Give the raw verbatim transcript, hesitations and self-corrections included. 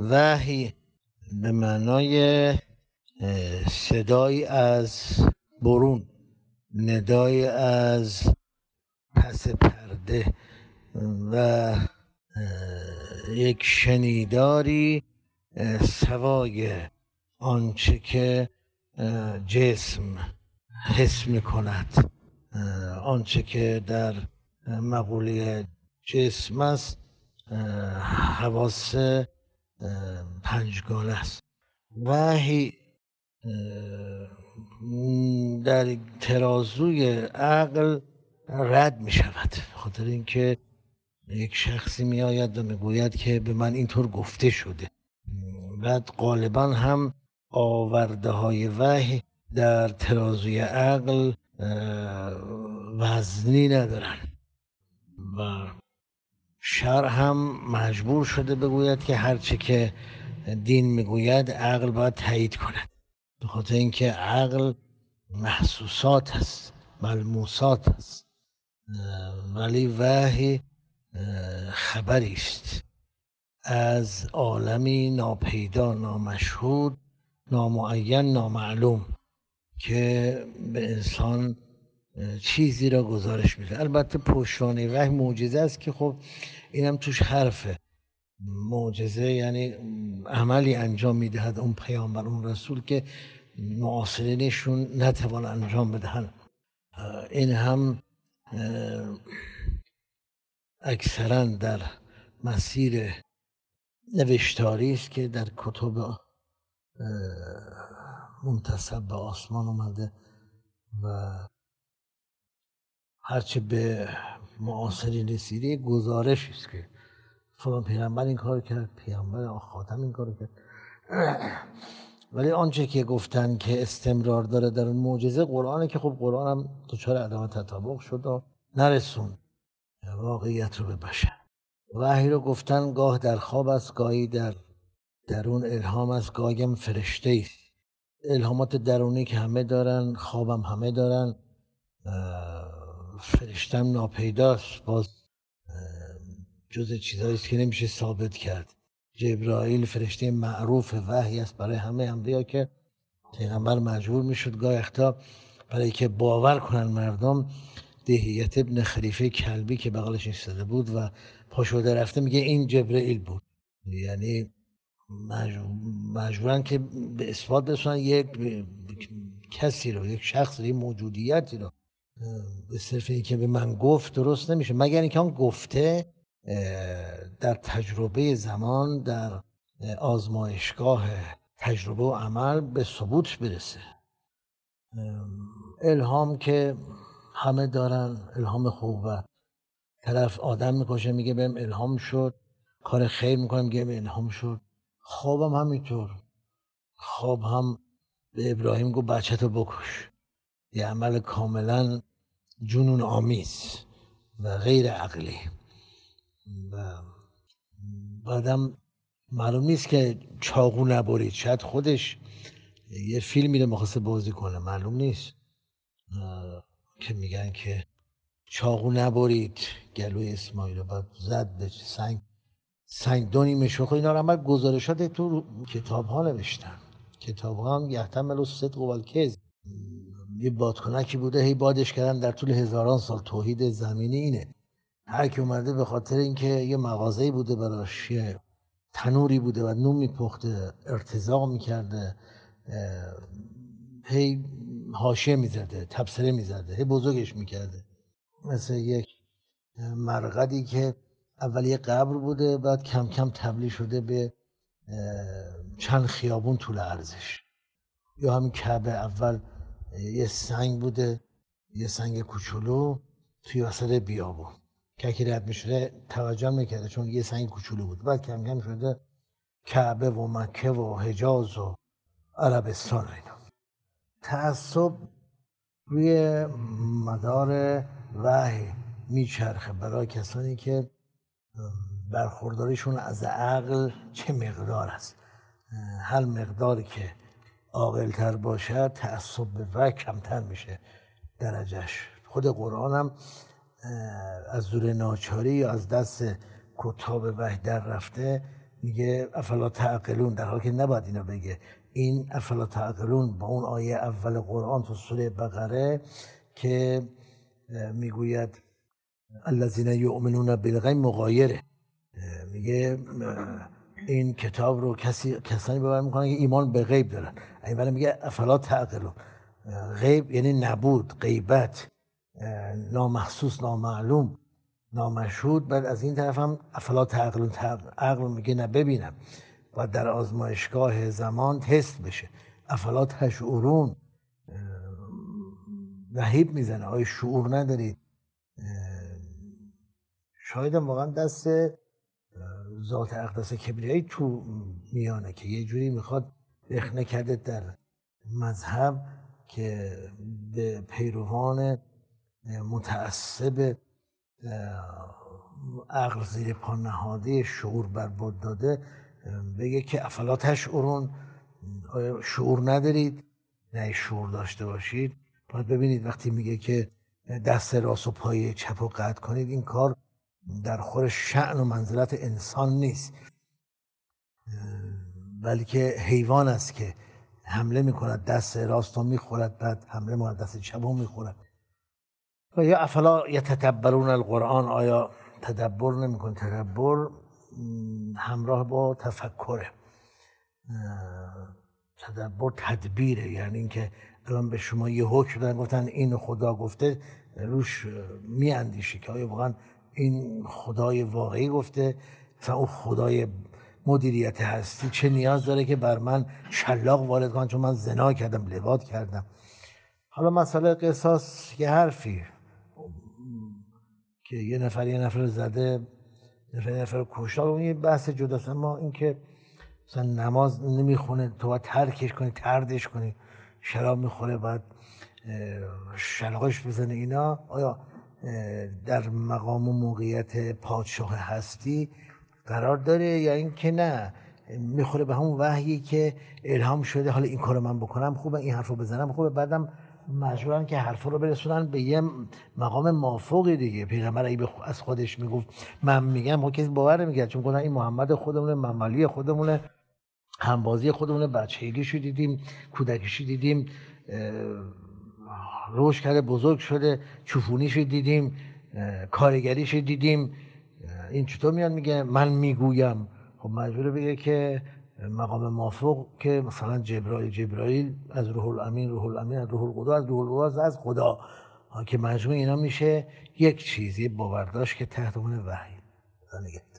وحی به معنای صدایی از برون، ندایی از پس پرده و یک شنیداری سوای آنچه که جسم حس می‌کند، آنچه که در مقوله جسم است حواس پنجگانه است. وحی در ترازوی عقل رد می شود، خاطر اینکه یک شخصی می آید و می گوید که به من اینطور گفته شده. بعد غالبا هم آورده های وحی در ترازوی عقل وزنی ندارن و شرع هم مجبور شده بگوید که هرچی که دین میگوید عقل باید تایید کند، به خاطر اینکه عقل محسوسات است، ملموسات است، ولی وحی خبری است از عالمی ناپیدا، نامشهود، نامعین، نامعلوم که به انسان چیزی را گزارش میده. البته پشتوانه وحی معجزه است که خب اینم توش حرفه. معجزه یعنی عملی انجام میدهد اون پیامبر، اون رسول که معاصرینشون نتوان انجام بدهند. این هم اکثرا در مسیر نوشتاری است که در کتب منتسب به آسمان اومده و هرچه به معاصرین رسیده گزارشی است که فلان پیامبر این کار کرد، پیامبر خاتم این کار کرد. ولی آنچه که گفتن که استمرار داره در اون معجزه قرآنه که خب قرآن هم دچار عدم تطابق شد و نرسون واقعیت رو به بشر. وحی رو گفتن گاه در خواب است، گاهی در درون الهام است، گاهی هم فرشته است. الهامات درونی که همه دارن، خوابم همه دارن، فرشتم ناپیداست، باز جز چیزایی است که نمیشه ثابت کرد. جبرائیل فرشته معروف وحی است برای همه انبیا که پیغمبر مجبور میشد گاه اختا برای که باور کنن مردم، دهیت ابن خلیفه کلبی که بغلش ایستاده بود و پاشوده رفته میگه این جبرائیل بود، یعنی مجبورن که به اثبات برسونن یک کسی رو، یک شخص رو، یک موجودیتی رو. به صرف اینکه به من گفت درست نمیشه، مگر اینکه اون گفته در تجربه زمان، در آزمایشگاه تجربه و عمل به ثبوت برسه. الهام که همه دارن، الهام خوب، و طرف آدم میکشه میگه بهم الهام شد، کار خیر میکنم میگه بهم الهام شد. خوابم همینطور، خواب هم به ابراهیم گفت بچه تو بکش، یه عمل کاملا جنون آمیز و غیر عقلی و بعدم معلوم نیست که چاقو نبرید، شاید خودش یه فیلمی رو میخواست بازی کنه، معلوم نیست که میگن که چاقو نبرید گلوی اسماعیل رو، بعد زد به سنگ، سنگ دو نیمش. خب اینا رو عمل گزارشات تو کتاب ها نوشتن، کتاب ها هم یحتمل الصدق و الکذب. یه بادکنکی بوده هی بادش کردن در طول هزاران سال. توحید زمینی اینه، هر کی اومده به خاطر اینکه یه مغازه‌ای بوده براش، یه تنوری بوده و نون میپخته، ارتزاق میکرده، هی حاشیه میزده، تبصره میزده، هی بزرگش میکرده. مثل یک مرقدی که اول یه قبر بوده، بعد کم کم تبدیل شده به چند خیابون طول عرضش. یا همین کعبه اول یه سنگ بوده، یه سنگ کوچولو توی وسط بیابون که که رد می‌شده توجه میکرده چون یه سنگ کوچولو بود. بعد کم کم شده کعبه و مکه و حجاز و عربستان و اینا. تعصب روی مدار وحی میچرخه برای کسانی که برخورداریشون از عقل چه مقدار است. هر مقداری که عاقل‌تر باشد تعصب به وحی کمتر میشه درجهش. خود قرآن هم از زور ناچاری یا از دست کتاب وحی در رفته میگه افلا تعقلون، در حالی که نباید اینو بگه. این افلا تعقلون با اون آیه اول قرآن تو سوره بقره که میگوید الذین یؤمنون بالغیب مغایره، میگه این کتاب رو کسی کسانی باور میکنن که ایمان به غیب دارن. این ولی میگه افلا تعقلون، غیب یعنی نبود، غیبت، نامحسوس، نامعلوم، نامشهود. بعد از این طرف هم افلا تعقلون، عقل میگه نه ببینم، باید در آزمایشگاه زمان تست بشه. افلا تشعرون، نهیب میزنه، آیا شعور ندارید؟ شاید هم واقعا دست ذات اقدس کبریایی تو میانه که یه جوری میخواد اخنه کرده در مذهب که به پیروان متعصب عقل زیر پا نهاده، شعور برباد داده، بگه که افلا تشعرون، آیا شعور ندارید؟ نه، شعور داشته باشید. باید ببینید وقتی میگه که دست راست و پای چپ رو قطع کنید، این کار در خور شأن و منزلت انسان نیست، بلکه حیوان است که حمله میکند، دست راست رو میخورد، بعد حمله میکند، دست چپ رو میخورد. و یا افلا یتدبرون القرآن، آیا تدبر نمیکنه؟ تدبر همراه با تفکره، تدبر تدبیره، یعنی اینکه الان به شما یه حکم دادن، گفتن این خدا گفته، روش میاندیشی که آیا واقعا این خدای واقعی گفته؟ مثلا اون خدای مدیریت هستی چه نیاز داره که بر من شلاق وارد کنه چون من زنا کردم، لواط کردم؟ حالا مسئله قصاص یه حرفی که یه نفر یه نفر زده، نفر یه نفر کشته، اون یه بحث جداست. اما این که مثلا نماز نمیخونه تو باید ترکش کنی، طردش کنی، شراب میخوره باید شلاقش بزنه، اینا آیا در مقام و موقعیت پادشاه هستی قرار داره یا این که نه میخوره به همون وحیی که الهام شده، حالا این کارو من بکنم خوبه، این حرفو بزنم خوبه، بعدم مجبورن که حرفو رو برسونن به یه مقام مافوقی دیگه. پیغمبر ای از خودش میگفت من میگم، هر کسی باور نمیکرد، چون گفتن این محمد خودمونه، ممالی خودمونه، همبازی خودمونه، بچگیشو دیدیم، کودکیشو دیدیم، روش کرده، بزرگ شده، چوفونیشو دیدیم، کارگریشو دیدیم، این چطور میاد میگه من میگویم؟ خب مجبوره بگه که مقام مافوق که مثلا جبرائیل جبرائیل از روح الامین، روح الامین از روح القدس، از روح القدس از خدا، که مجموع اینا میشه یک چیزی باورداشت که تحت عنوان وحی.